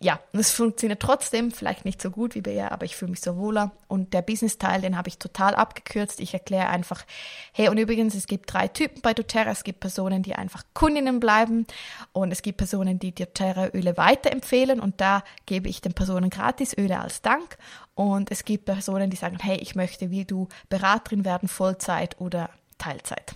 Ja, es funktioniert trotzdem, vielleicht nicht so gut wie bei ihr, aber ich fühle mich so wohler. Und der Business-Teil, den habe ich total abgekürzt. Ich erkläre einfach, hey, und übrigens, es gibt drei Typen bei doTERRA. Es gibt Personen, die einfach Kundinnen bleiben und es gibt Personen, die doTERRA-Öle weiterempfehlen und da gebe ich den Personen gratis Öle als Dank. Und es gibt Personen, die sagen, hey, ich möchte wie du Beraterin werden, Vollzeit oder Teilzeit.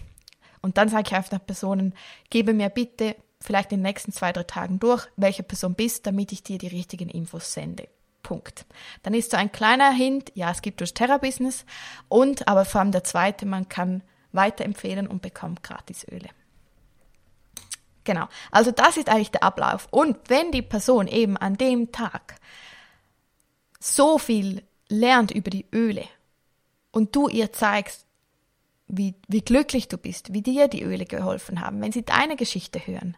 Und dann sage ich einfach den Personen, gebe mir bitte vielleicht in den nächsten zwei, drei Tagen durch, welche Person bist, damit ich dir die richtigen Infos sende. Punkt. Dann ist so ein kleiner Hint, ja, es gibt doTERRA-Business und, aber vor allem der zweite, man kann weiterempfehlen und bekommt gratis Öle. Genau, also das ist eigentlich der Ablauf. Und wenn die Person eben an dem Tag so viel lernt über die Öle und du ihr zeigst, wie, wie glücklich du bist, wie dir die Öle geholfen haben, wenn sie deine Geschichte hören,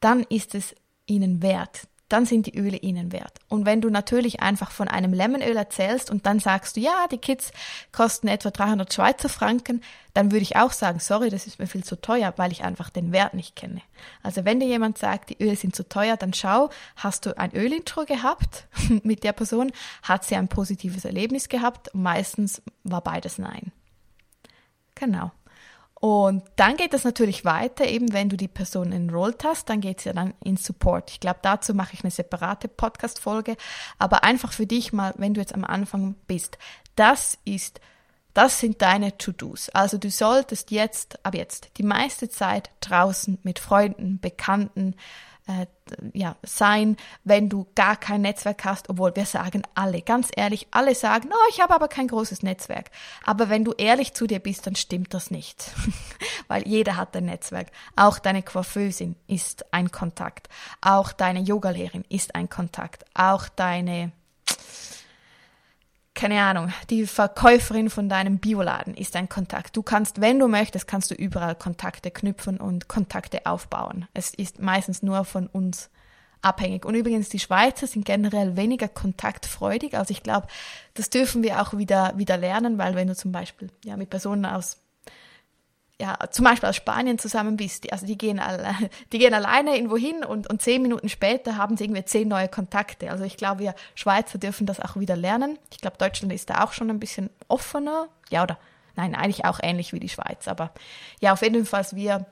dann ist es ihnen wert. Dann sind die Öle ihnen wert. Und wenn du natürlich einfach von einem Lemonöl erzählst und dann sagst du, ja, die Kids kosten etwa dreihundert Schweizer Franken, dann würde ich auch sagen, sorry, das ist mir viel zu teuer, weil ich einfach den Wert nicht kenne. Also wenn dir jemand sagt, die Öle sind zu teuer, dann schau, hast du ein Ölintro gehabt mit der Person, hat sie ein positives Erlebnis gehabt? Meistens war beides nein. Genau. Und dann geht das natürlich weiter, eben wenn du die Person enrollt hast, dann geht es ja dann in Support. Ich glaube, dazu mache ich eine separate Podcast-Folge, aber einfach für dich mal, wenn du jetzt am Anfang bist, das ist, das sind deine To-Dos. Also du solltest jetzt, ab jetzt, die meiste Zeit draußen mit Freunden, Bekannten, Äh, ja, sein, wenn du gar kein Netzwerk hast, obwohl wir sagen alle, ganz ehrlich, alle sagen, oh, ich habe aber kein großes Netzwerk. Aber wenn du ehrlich zu dir bist, dann stimmt das nicht. Weil jeder hat ein Netzwerk. Auch deine Coiffeusin ist ein Kontakt. Auch deine Yogalehrerin ist ein Kontakt. Auch deine, keine Ahnung, die Verkäuferin von deinem Bioladen ist ein Kontakt. Du kannst, wenn du möchtest, kannst du überall Kontakte knüpfen und Kontakte aufbauen. Es ist meistens nur von uns abhängig. Und übrigens, die Schweizer sind generell weniger kontaktfreudig. Also ich glaube, das dürfen wir auch wieder, wieder lernen, weil wenn du zum Beispiel ja, mit Personen aus Ja, zum Beispiel aus Spanien zusammen bist, die, also die gehen, alle, die gehen alleine irgendwo hin und, und zehn Minuten später haben sie irgendwie zehn neue Kontakte. Also ich glaube, wir Schweizer dürfen das auch wieder lernen. Ich glaube, Deutschland ist da auch schon ein bisschen offener. Ja, oder? Nein, eigentlich auch ähnlich wie die Schweiz. Aber ja, auf jeden Fall, wir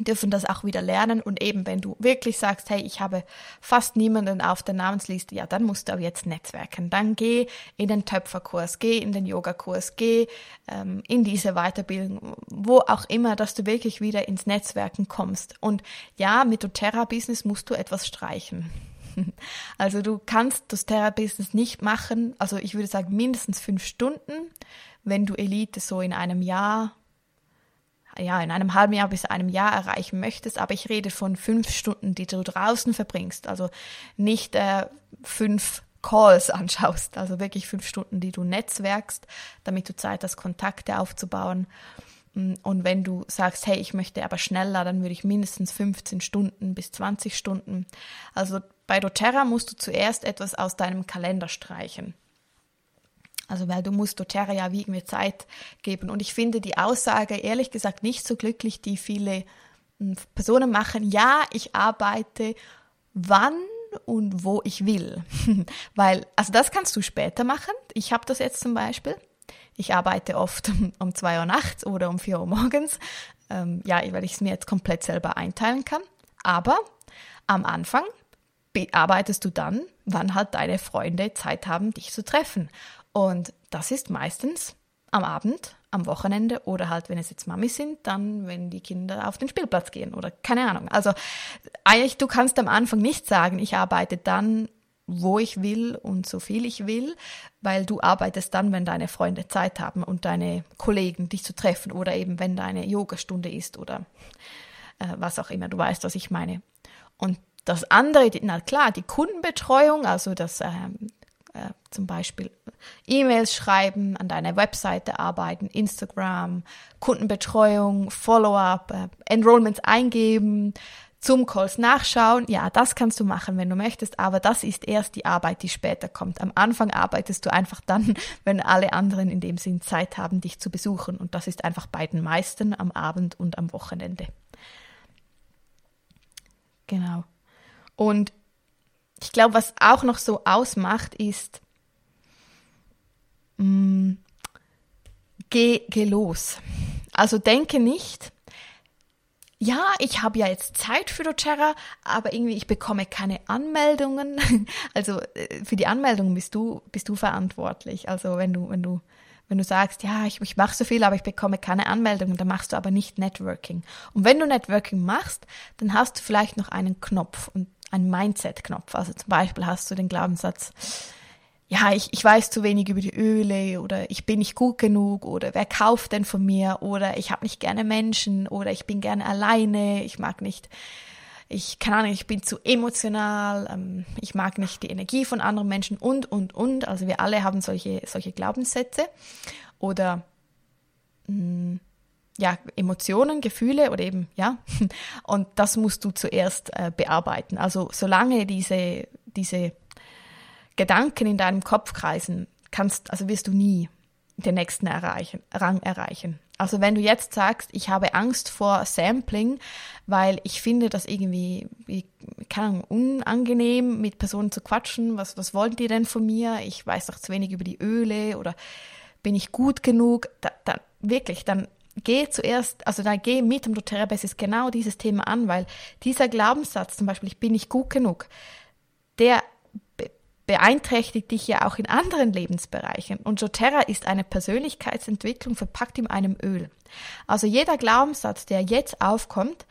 dürfen das auch wieder lernen. Und eben, wenn du wirklich sagst, hey, ich habe fast niemanden auf der Namensliste, ja, dann musst du auch jetzt netzwerken. Dann geh in den Töpferkurs, geh in den Yogakurs, geh ähm, in diese Weiterbildung, wo auch immer, dass du wirklich wieder ins Netzwerken kommst. Und ja, mit doTERRA-Business musst du etwas streichen. Also du kannst doTERRA-Business nicht machen, also ich würde sagen mindestens fünf Stunden, wenn du Elite so in einem Jahr ja, in einem halben Jahr bis einem Jahr erreichen möchtest, aber ich rede von fünf Stunden, die du draußen verbringst, also nicht äh, fünf Calls anschaust, also wirklich fünf Stunden, die du netzwerkst, damit du Zeit hast, Kontakte aufzubauen. Und wenn du sagst, hey, ich möchte aber schneller, dann würde ich mindestens fünfzehn Stunden bis zwanzig Stunden. Also bei doTERRA musst du zuerst etwas aus deinem Kalender streichen. Also weil du musst doTERRA ja wie irgendwie Zeit geben. Und ich finde die Aussage ehrlich gesagt nicht so glücklich, die viele Personen machen. Ja, ich arbeite wann und wo ich will. Weil, also das kannst du später machen. Ich habe das jetzt zum Beispiel. Ich arbeite oft um zwei Uhr nachts oder um vier Uhr morgens. Ähm, ja, weil ich es mir jetzt komplett selber einteilen kann. Aber am Anfang arbeitest du dann, wann halt deine Freunde Zeit haben, dich zu treffen. Und das ist meistens am Abend, am Wochenende oder halt, wenn es jetzt Mami sind, dann, wenn die Kinder auf den Spielplatz gehen oder keine Ahnung. Also eigentlich, du kannst am Anfang nicht sagen, ich arbeite dann, wo ich will und so viel ich will, weil du arbeitest dann, wenn deine Freunde Zeit haben und deine Kollegen dich zu treffen oder eben, wenn deine Yogastunde ist oder äh, was auch immer. Du weißt, was ich meine. Und das andere, die, na klar, die Kundenbetreuung, also das ähm, äh, zum Beispiel E-Mails schreiben, an deiner Webseite arbeiten, Instagram, Kundenbetreuung, Follow-up, äh, Enrollments eingeben, Zoom-Calls nachschauen, ja, das kannst du machen, wenn du möchtest, aber das ist erst die Arbeit, die später kommt. Am Anfang arbeitest du einfach dann, wenn alle anderen in dem Sinn Zeit haben, dich zu besuchen. Und das ist einfach bei den meisten am Abend und am Wochenende. Genau. Und ich glaube, was auch noch so ausmacht, ist, mh, geh, geh los. Also denke nicht, ja, ich habe ja jetzt Zeit für doTERRA, aber irgendwie ich bekomme keine Anmeldungen. Also für die Anmeldung bist du bist du verantwortlich. Also wenn du wenn du wenn du sagst, ja, ich ich mache so viel, aber ich bekomme keine Anmeldungen, dann machst du aber nicht Networking. Und wenn du Networking machst, dann hast du vielleicht noch einen Knopf und einen Mindset-Knopf. Also zum Beispiel hast du den Glaubenssatz, ja, ich, ich weiß zu wenig über die Öle oder ich bin nicht gut genug oder wer kauft denn von mir oder ich habe nicht gerne Menschen oder ich bin gerne alleine, ich mag nicht, ich keine Ahnung, ich bin zu emotional, ähm, ich mag nicht die Energie von anderen Menschen und, und, und. Also wir alle haben solche, solche Glaubenssätze oder mh, ja, Emotionen, Gefühle oder eben, ja, und das musst du zuerst äh, bearbeiten. Also solange diese diese Gedanken in deinem Kopf kreisen, kannst, also wirst du nie den nächsten erreichen, Rang erreichen. Also wenn du jetzt sagst, ich habe Angst vor Sampling, weil ich finde das irgendwie, ich, keine Ahnung, unangenehm, mit Personen zu quatschen, was, was wollen die denn von mir, ich weiß doch zu wenig über die Öle oder bin ich gut genug, da, da, wirklich, dann geh zuerst, also dann geh mit dem doTERRA Basis genau dieses Thema an, weil dieser Glaubenssatz zum Beispiel, ich bin nicht gut genug, der beeinträchtigt dich ja auch in anderen Lebensbereichen. Und doTERRA ist eine Persönlichkeitsentwicklung verpackt in einem Öl. Also jeder Glaubenssatz, der jetzt aufkommt,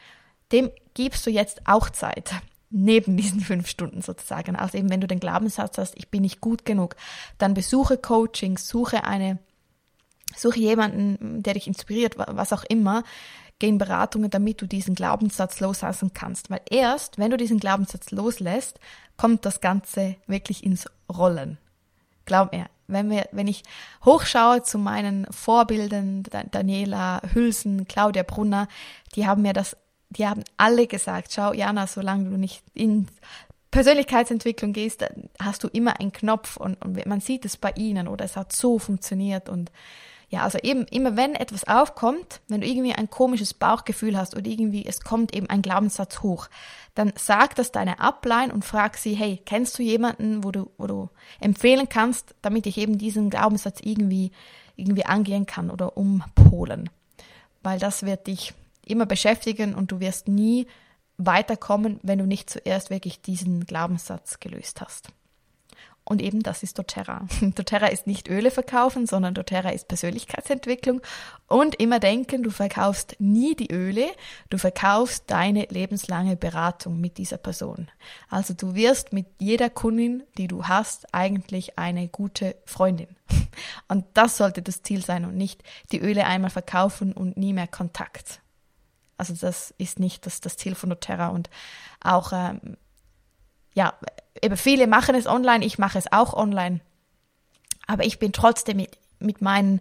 dem gibst du jetzt auch Zeit, neben diesen fünf Stunden sozusagen. Also eben, wenn du den Glaubenssatz hast, ich bin nicht gut genug, dann besuche Coachings, suche eine, suche jemanden, der dich inspiriert, was auch immer, geh in Beratungen, damit du diesen Glaubenssatz loslassen kannst. Weil erst, wenn du diesen Glaubenssatz loslässt, kommt das Ganze wirklich ins Rollen. Glaub mir, wenn, wir, wenn ich hochschaue zu meinen Vorbildern, Daniela Hülsen, Claudia Brunner, die haben mir das, die haben alle gesagt, schau Jana, solange du nicht in Persönlichkeitsentwicklung gehst, hast du immer einen Knopf und, und man sieht es bei ihnen oder es hat so funktioniert und ja, also eben immer wenn etwas aufkommt, wenn du irgendwie ein komisches Bauchgefühl hast oder irgendwie es kommt eben ein Glaubenssatz hoch, dann sag das deiner Upline und frag sie, hey, kennst du jemanden, wo du, wo du empfehlen kannst, damit ich eben diesen Glaubenssatz irgendwie, irgendwie angehen kann oder umpolen. Weil das wird dich immer beschäftigen und du wirst nie weiterkommen, wenn du nicht zuerst wirklich diesen Glaubenssatz gelöst hast. Und eben das ist doTERRA. doTERRA ist nicht Öle verkaufen, sondern doTERRA ist Persönlichkeitsentwicklung. Und immer denken, du verkaufst nie die Öle, du verkaufst deine lebenslange Beratung mit dieser Person. Also du wirst mit jeder Kundin, die du hast, eigentlich eine gute Freundin. Und das sollte das Ziel sein und nicht die Öle einmal verkaufen und nie mehr Kontakt. Also das ist nicht das, das Ziel von doTERRA und auch ähm, ja, eben viele machen es online, ich mache es auch online, aber ich bin trotzdem mit, mit meinen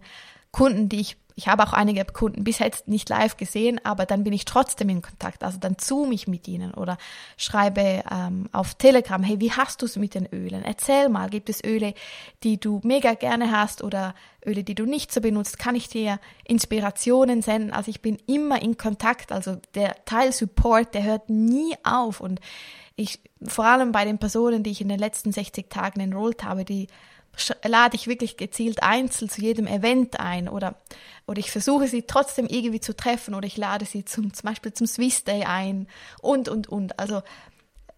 Kunden, die ich, ich habe auch einige Kunden bis jetzt nicht live gesehen, aber dann bin ich trotzdem in Kontakt, also dann zoome ich mit ihnen oder schreibe ähm, auf Telegram, hey, wie hast du es mit den Ölen? Erzähl mal, gibt es Öle, die du mega gerne hast oder Öle, die du nicht so benutzt? Kann ich dir Inspirationen senden? Also ich bin immer in Kontakt, also der Teil Support, der hört nie auf und ich, vor allem bei den Personen, die ich in den letzten sechzig Tagen enrollt habe, die lade ich wirklich gezielt einzeln zu jedem Event ein oder, oder ich versuche sie trotzdem irgendwie zu treffen oder ich lade sie zum, zum Beispiel zum Swiss Day ein und, und, und. Also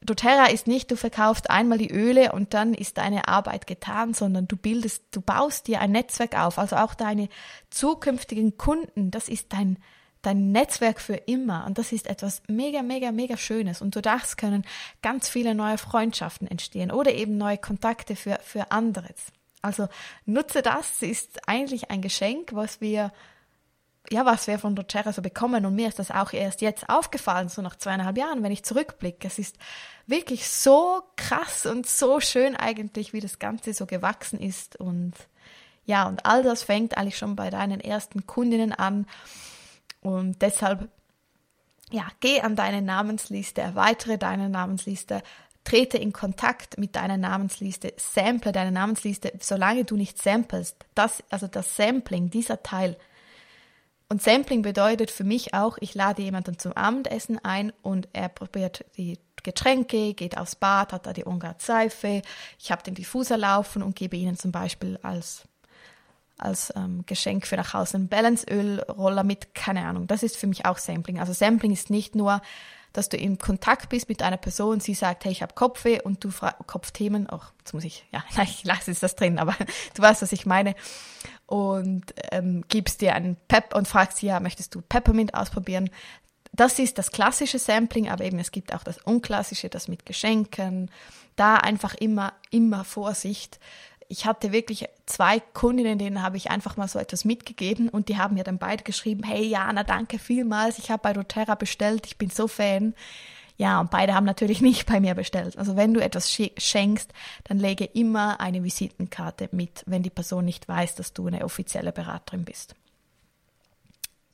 doTERRA ist nicht, du verkaufst einmal die Öle und dann ist deine Arbeit getan, sondern du bildest, du baust dir ein Netzwerk auf, also auch deine zukünftigen Kunden, das ist dein, dein Netzwerk für immer und das ist etwas mega, mega, mega Schönes und dadurch können ganz viele neue Freundschaften entstehen oder eben neue Kontakte für, für anderes. Also nutze das, sie ist eigentlich ein Geschenk, was wir ja, was wir von doTERRA so bekommen, und mir ist das auch erst jetzt aufgefallen, so nach zweieinhalb Jahren, wenn ich zurückblicke. Es ist wirklich so krass und so schön eigentlich, wie das Ganze so gewachsen ist, und ja, und all das fängt eigentlich schon bei deinen ersten Kundinnen an, und deshalb, ja, geh an deine Namensliste, erweitere deine Namensliste, trete in Kontakt mit deiner Namensliste, sample deine Namensliste, solange du nicht samplest, das, also das Sampling, dieser Teil. Und Sampling bedeutet für mich auch, ich lade jemanden zum Abendessen ein und er probiert die Getränke, geht aufs Bad, hat da die Ungar-Seife, ich habe den Diffuser laufen und gebe ihnen zum Beispiel als, als ähm, Geschenk für nach Hause einen Balance-Öl-Roller mit, keine Ahnung. Das ist für mich auch Sampling. Also Sampling ist nicht nur, dass du in Kontakt bist mit einer Person, sie sagt, hey, ich habe Kopfweh, und du fragst, Kopfthemen, ach, jetzt muss ich, ja, nein, ich lasse jetzt das drin, aber du weißt, was ich meine, und ähm, gibst dir einen Pep und fragst sie, ja, möchtest du Peppermint ausprobieren? Das ist das klassische Sampling, aber eben es gibt auch das unklassische, das mit Geschenken, da einfach immer, immer Vorsicht. Ich hatte wirklich zwei Kundinnen, denen habe ich einfach mal so etwas mitgegeben, und die haben mir dann beide geschrieben, hey Jana, danke vielmals, ich habe bei doTERRA bestellt, ich bin so Fan. Ja, und beide haben natürlich nicht bei mir bestellt. Also wenn du etwas schenkst, dann lege immer eine Visitenkarte mit, wenn die Person nicht weiß, dass du eine offizielle Beraterin bist.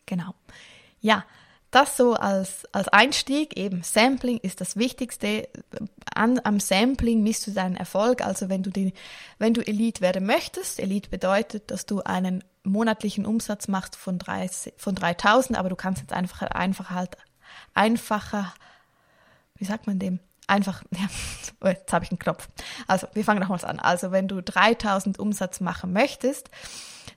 Genau. Ja, das so als, als Einstieg, eben Sampling ist das Wichtigste. An, am Sampling misst du deinen Erfolg, also wenn du, die, wenn du Elite werden möchtest. Elite bedeutet, dass du einen monatlichen Umsatz machst von, dreißig, von dreitausend, aber du kannst jetzt einfach, einfach halt, einfacher, wie sagt man dem? Einfach, ja, oh, jetzt habe ich einen Knopf. Also, wir fangen nochmals an. Also, wenn du dreitausend Umsatz machen möchtest,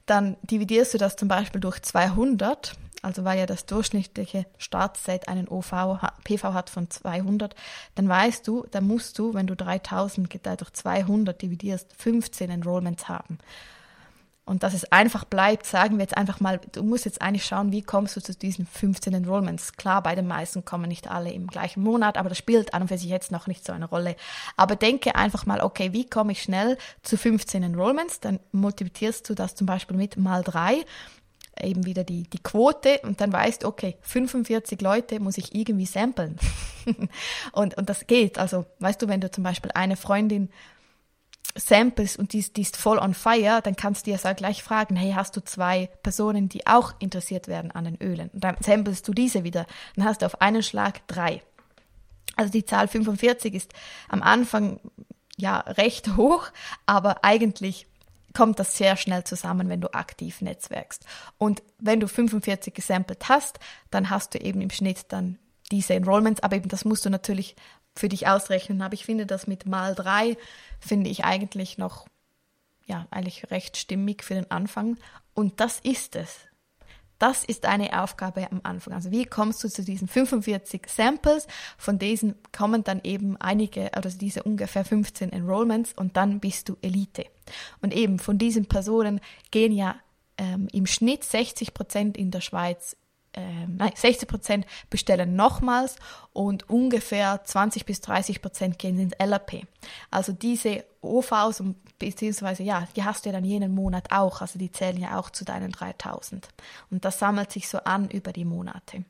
dann dividierst du das zum Beispiel durch zweihundert, also weil ja das durchschnittliche Startset einen O V, P V hat von zweihundert, dann weißt du, dann musst du, wenn du dreitausend geteilt durch zweihundert dividierst, fünfzehn Enrollments haben. Und dass es einfach bleibt, sagen wir jetzt einfach mal, du musst jetzt eigentlich schauen, wie kommst du zu diesen fünfzehn Enrollments. Klar, bei den meisten kommen nicht alle im gleichen Monat, aber das spielt an und für sich jetzt noch nicht so eine Rolle. Aber denke einfach mal, okay, wie komme ich schnell zu fünfzehn Enrollments? Dann multiplizierst du das zum Beispiel mit mal drei, eben wieder die, die Quote, und dann weißt du, okay, fünfundvierzig Leute muss ich irgendwie samplen. und, und das geht. Also, weißt du, wenn du zum Beispiel eine Freundin samples und die, die ist voll on fire, dann kannst du dir ja gleich fragen, hey, hast du zwei Personen, die auch interessiert werden an den Ölen? Und dann samplest du diese wieder. Dann hast du auf einen Schlag drei. Also die Zahl fünfundvierzig ist am Anfang ja recht hoch, aber eigentlich kommt das sehr schnell zusammen, wenn du aktiv netzwerkst. Und wenn du fünfundvierzig gesampelt hast, dann hast du eben im Schnitt dann diese Enrollments, aber eben das musst du natürlich für dich ausrechnen, aber ich finde das mit mal drei, finde ich eigentlich noch, ja, eigentlich recht stimmig für den Anfang, und das ist es. Das ist eine Aufgabe am Anfang. Also wie kommst du zu diesen fünfundvierzig Samples, von diesen kommen dann eben einige, also diese ungefähr fünfzehn Enrollments, und dann bist du Elite. Und eben von diesen Personen gehen ja ähm, im Schnitt sechzig Prozent in der Schweiz Nein, sechzig Prozent bestellen nochmals und ungefähr zwanzig bis dreißig Prozent gehen ins L A P. Also diese O Vs, beziehungsweise ja, die hast du ja dann jeden Monat auch, also die zählen ja auch zu deinen dreitausend. Und das sammelt sich so an über die Monate.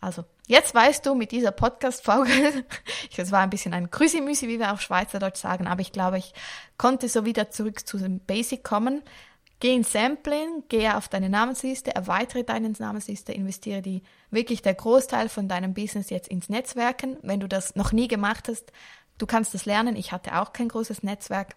Also jetzt weißt du mit dieser Podcast-Folge, das war ein bisschen ein Krüsimüsi, wie wir auf Schweizerdeutsch sagen, aber ich glaube, ich konnte so wieder zurück zu dem Basic kommen. Geh ins Sampling, geh auf deine Namensliste, erweitere deine Namensliste, investiere die, wirklich der Großteil von deinem Business jetzt ins Netzwerken. Wenn du das noch nie gemacht hast, du kannst das lernen. Ich hatte auch kein großes Netzwerk.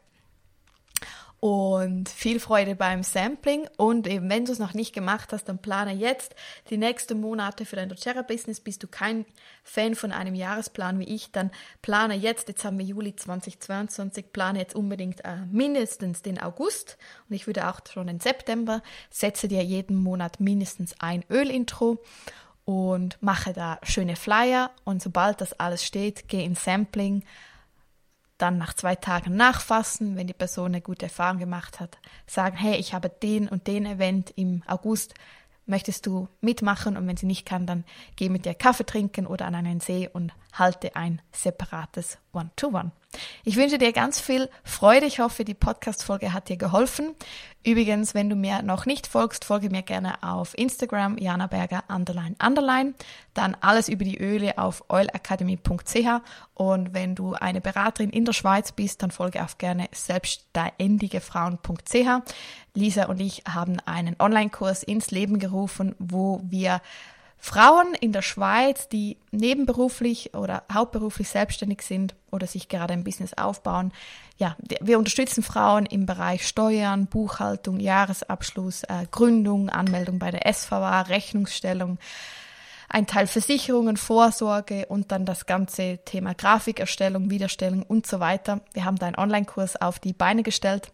Und viel Freude beim Sampling. Und eben, wenn du es noch nicht gemacht hast, dann plane jetzt die nächsten Monate für dein doTERRA-Business. Bist du kein Fan von einem Jahresplan wie ich, dann plane jetzt, jetzt haben wir Juli zweitausendzweiundzwanzig, plane jetzt unbedingt äh, mindestens den August. Und ich würde auch schon den September, setze dir jeden Monat mindestens ein Ölintro. und mache da schöne Flyer. Und sobald das alles steht, gehe ins Sampling, dann nach zwei Tagen nachfassen, wenn die Person eine gute Erfahrung gemacht hat, sagen, hey, ich habe den und den Event im August, möchtest du mitmachen? Und wenn sie nicht kann, dann geh mit ihr Kaffee trinken oder an einen See und halte ein separates One-to-One. Ich wünsche dir ganz viel Freude. Ich hoffe, die Podcast-Folge hat dir geholfen. Übrigens, wenn du mir noch nicht folgst, folge mir gerne auf Instagram, janaberger, underline, underline. Dann alles über die Öle auf oil academy punkt c h. Und wenn du eine Beraterin in der Schweiz bist, dann folge auch gerne selbstständigefrauen punkt c h. Lisa und ich haben einen Online-Kurs ins Leben gerufen, wo wir Frauen in der Schweiz, die nebenberuflich oder hauptberuflich selbstständig sind oder sich gerade ein Business aufbauen. Ja, wir unterstützen Frauen im Bereich Steuern, Buchhaltung, Jahresabschluss, äh, Gründung, Anmeldung bei der S V A, Rechnungsstellung, ein Teil Versicherungen, Vorsorge und dann das ganze Thema Grafikerstellung, Widerstellung und so weiter. Wir haben da einen Online-Kurs auf die Beine gestellt.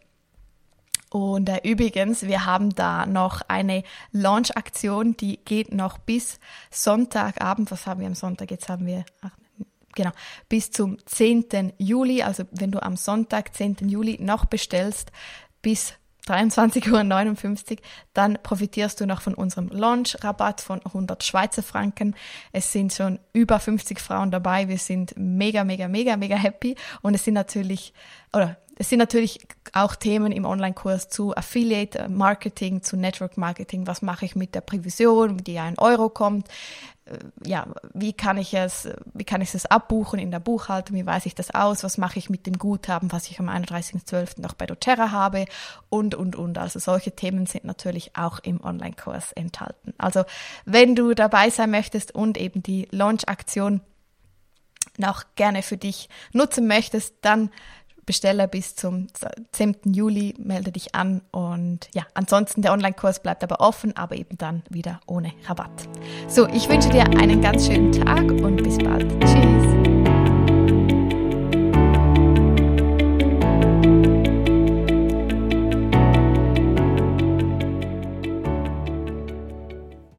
Und äh, übrigens, wir haben da noch eine Launch-Aktion, die geht noch bis Sonntagabend. Was haben wir am Sonntag? Jetzt haben wir, ach, genau, bis zum zehnten Juli. Also wenn du am Sonntag, zehnten Juli, noch bestellst, bis dreiundzwanzig Uhr neunundfünfzig, dann profitierst du noch von unserem Launch-Rabatt von hundert Schweizer Franken. Es sind schon über fünfzig Frauen dabei. Wir sind mega, mega, mega, mega happy. Und es sind natürlich, oder es sind natürlich auch Themen im Online-Kurs zu Affiliate-Marketing, zu Network-Marketing. Was mache ich mit der Provision, die ja ein Euro kommt? Ja, wie kann ich es, wie kann ich es abbuchen in der Buchhaltung? Wie weise ich das aus? Was mache ich mit dem Guthaben, was ich am einunddreißigsten zwölften noch bei doTERRA habe? Und, und, und. Also solche Themen sind natürlich auch im Online-Kurs enthalten. Also wenn du dabei sein möchtest und eben die Launch-Aktion noch gerne für dich nutzen möchtest, dann bestelle bis zum zehnten Juli, melde dich an und ja, ansonsten der Online-Kurs bleibt aber offen, aber eben dann wieder ohne Rabatt. So, ich wünsche dir einen ganz schönen Tag und bis bald. Tschüss.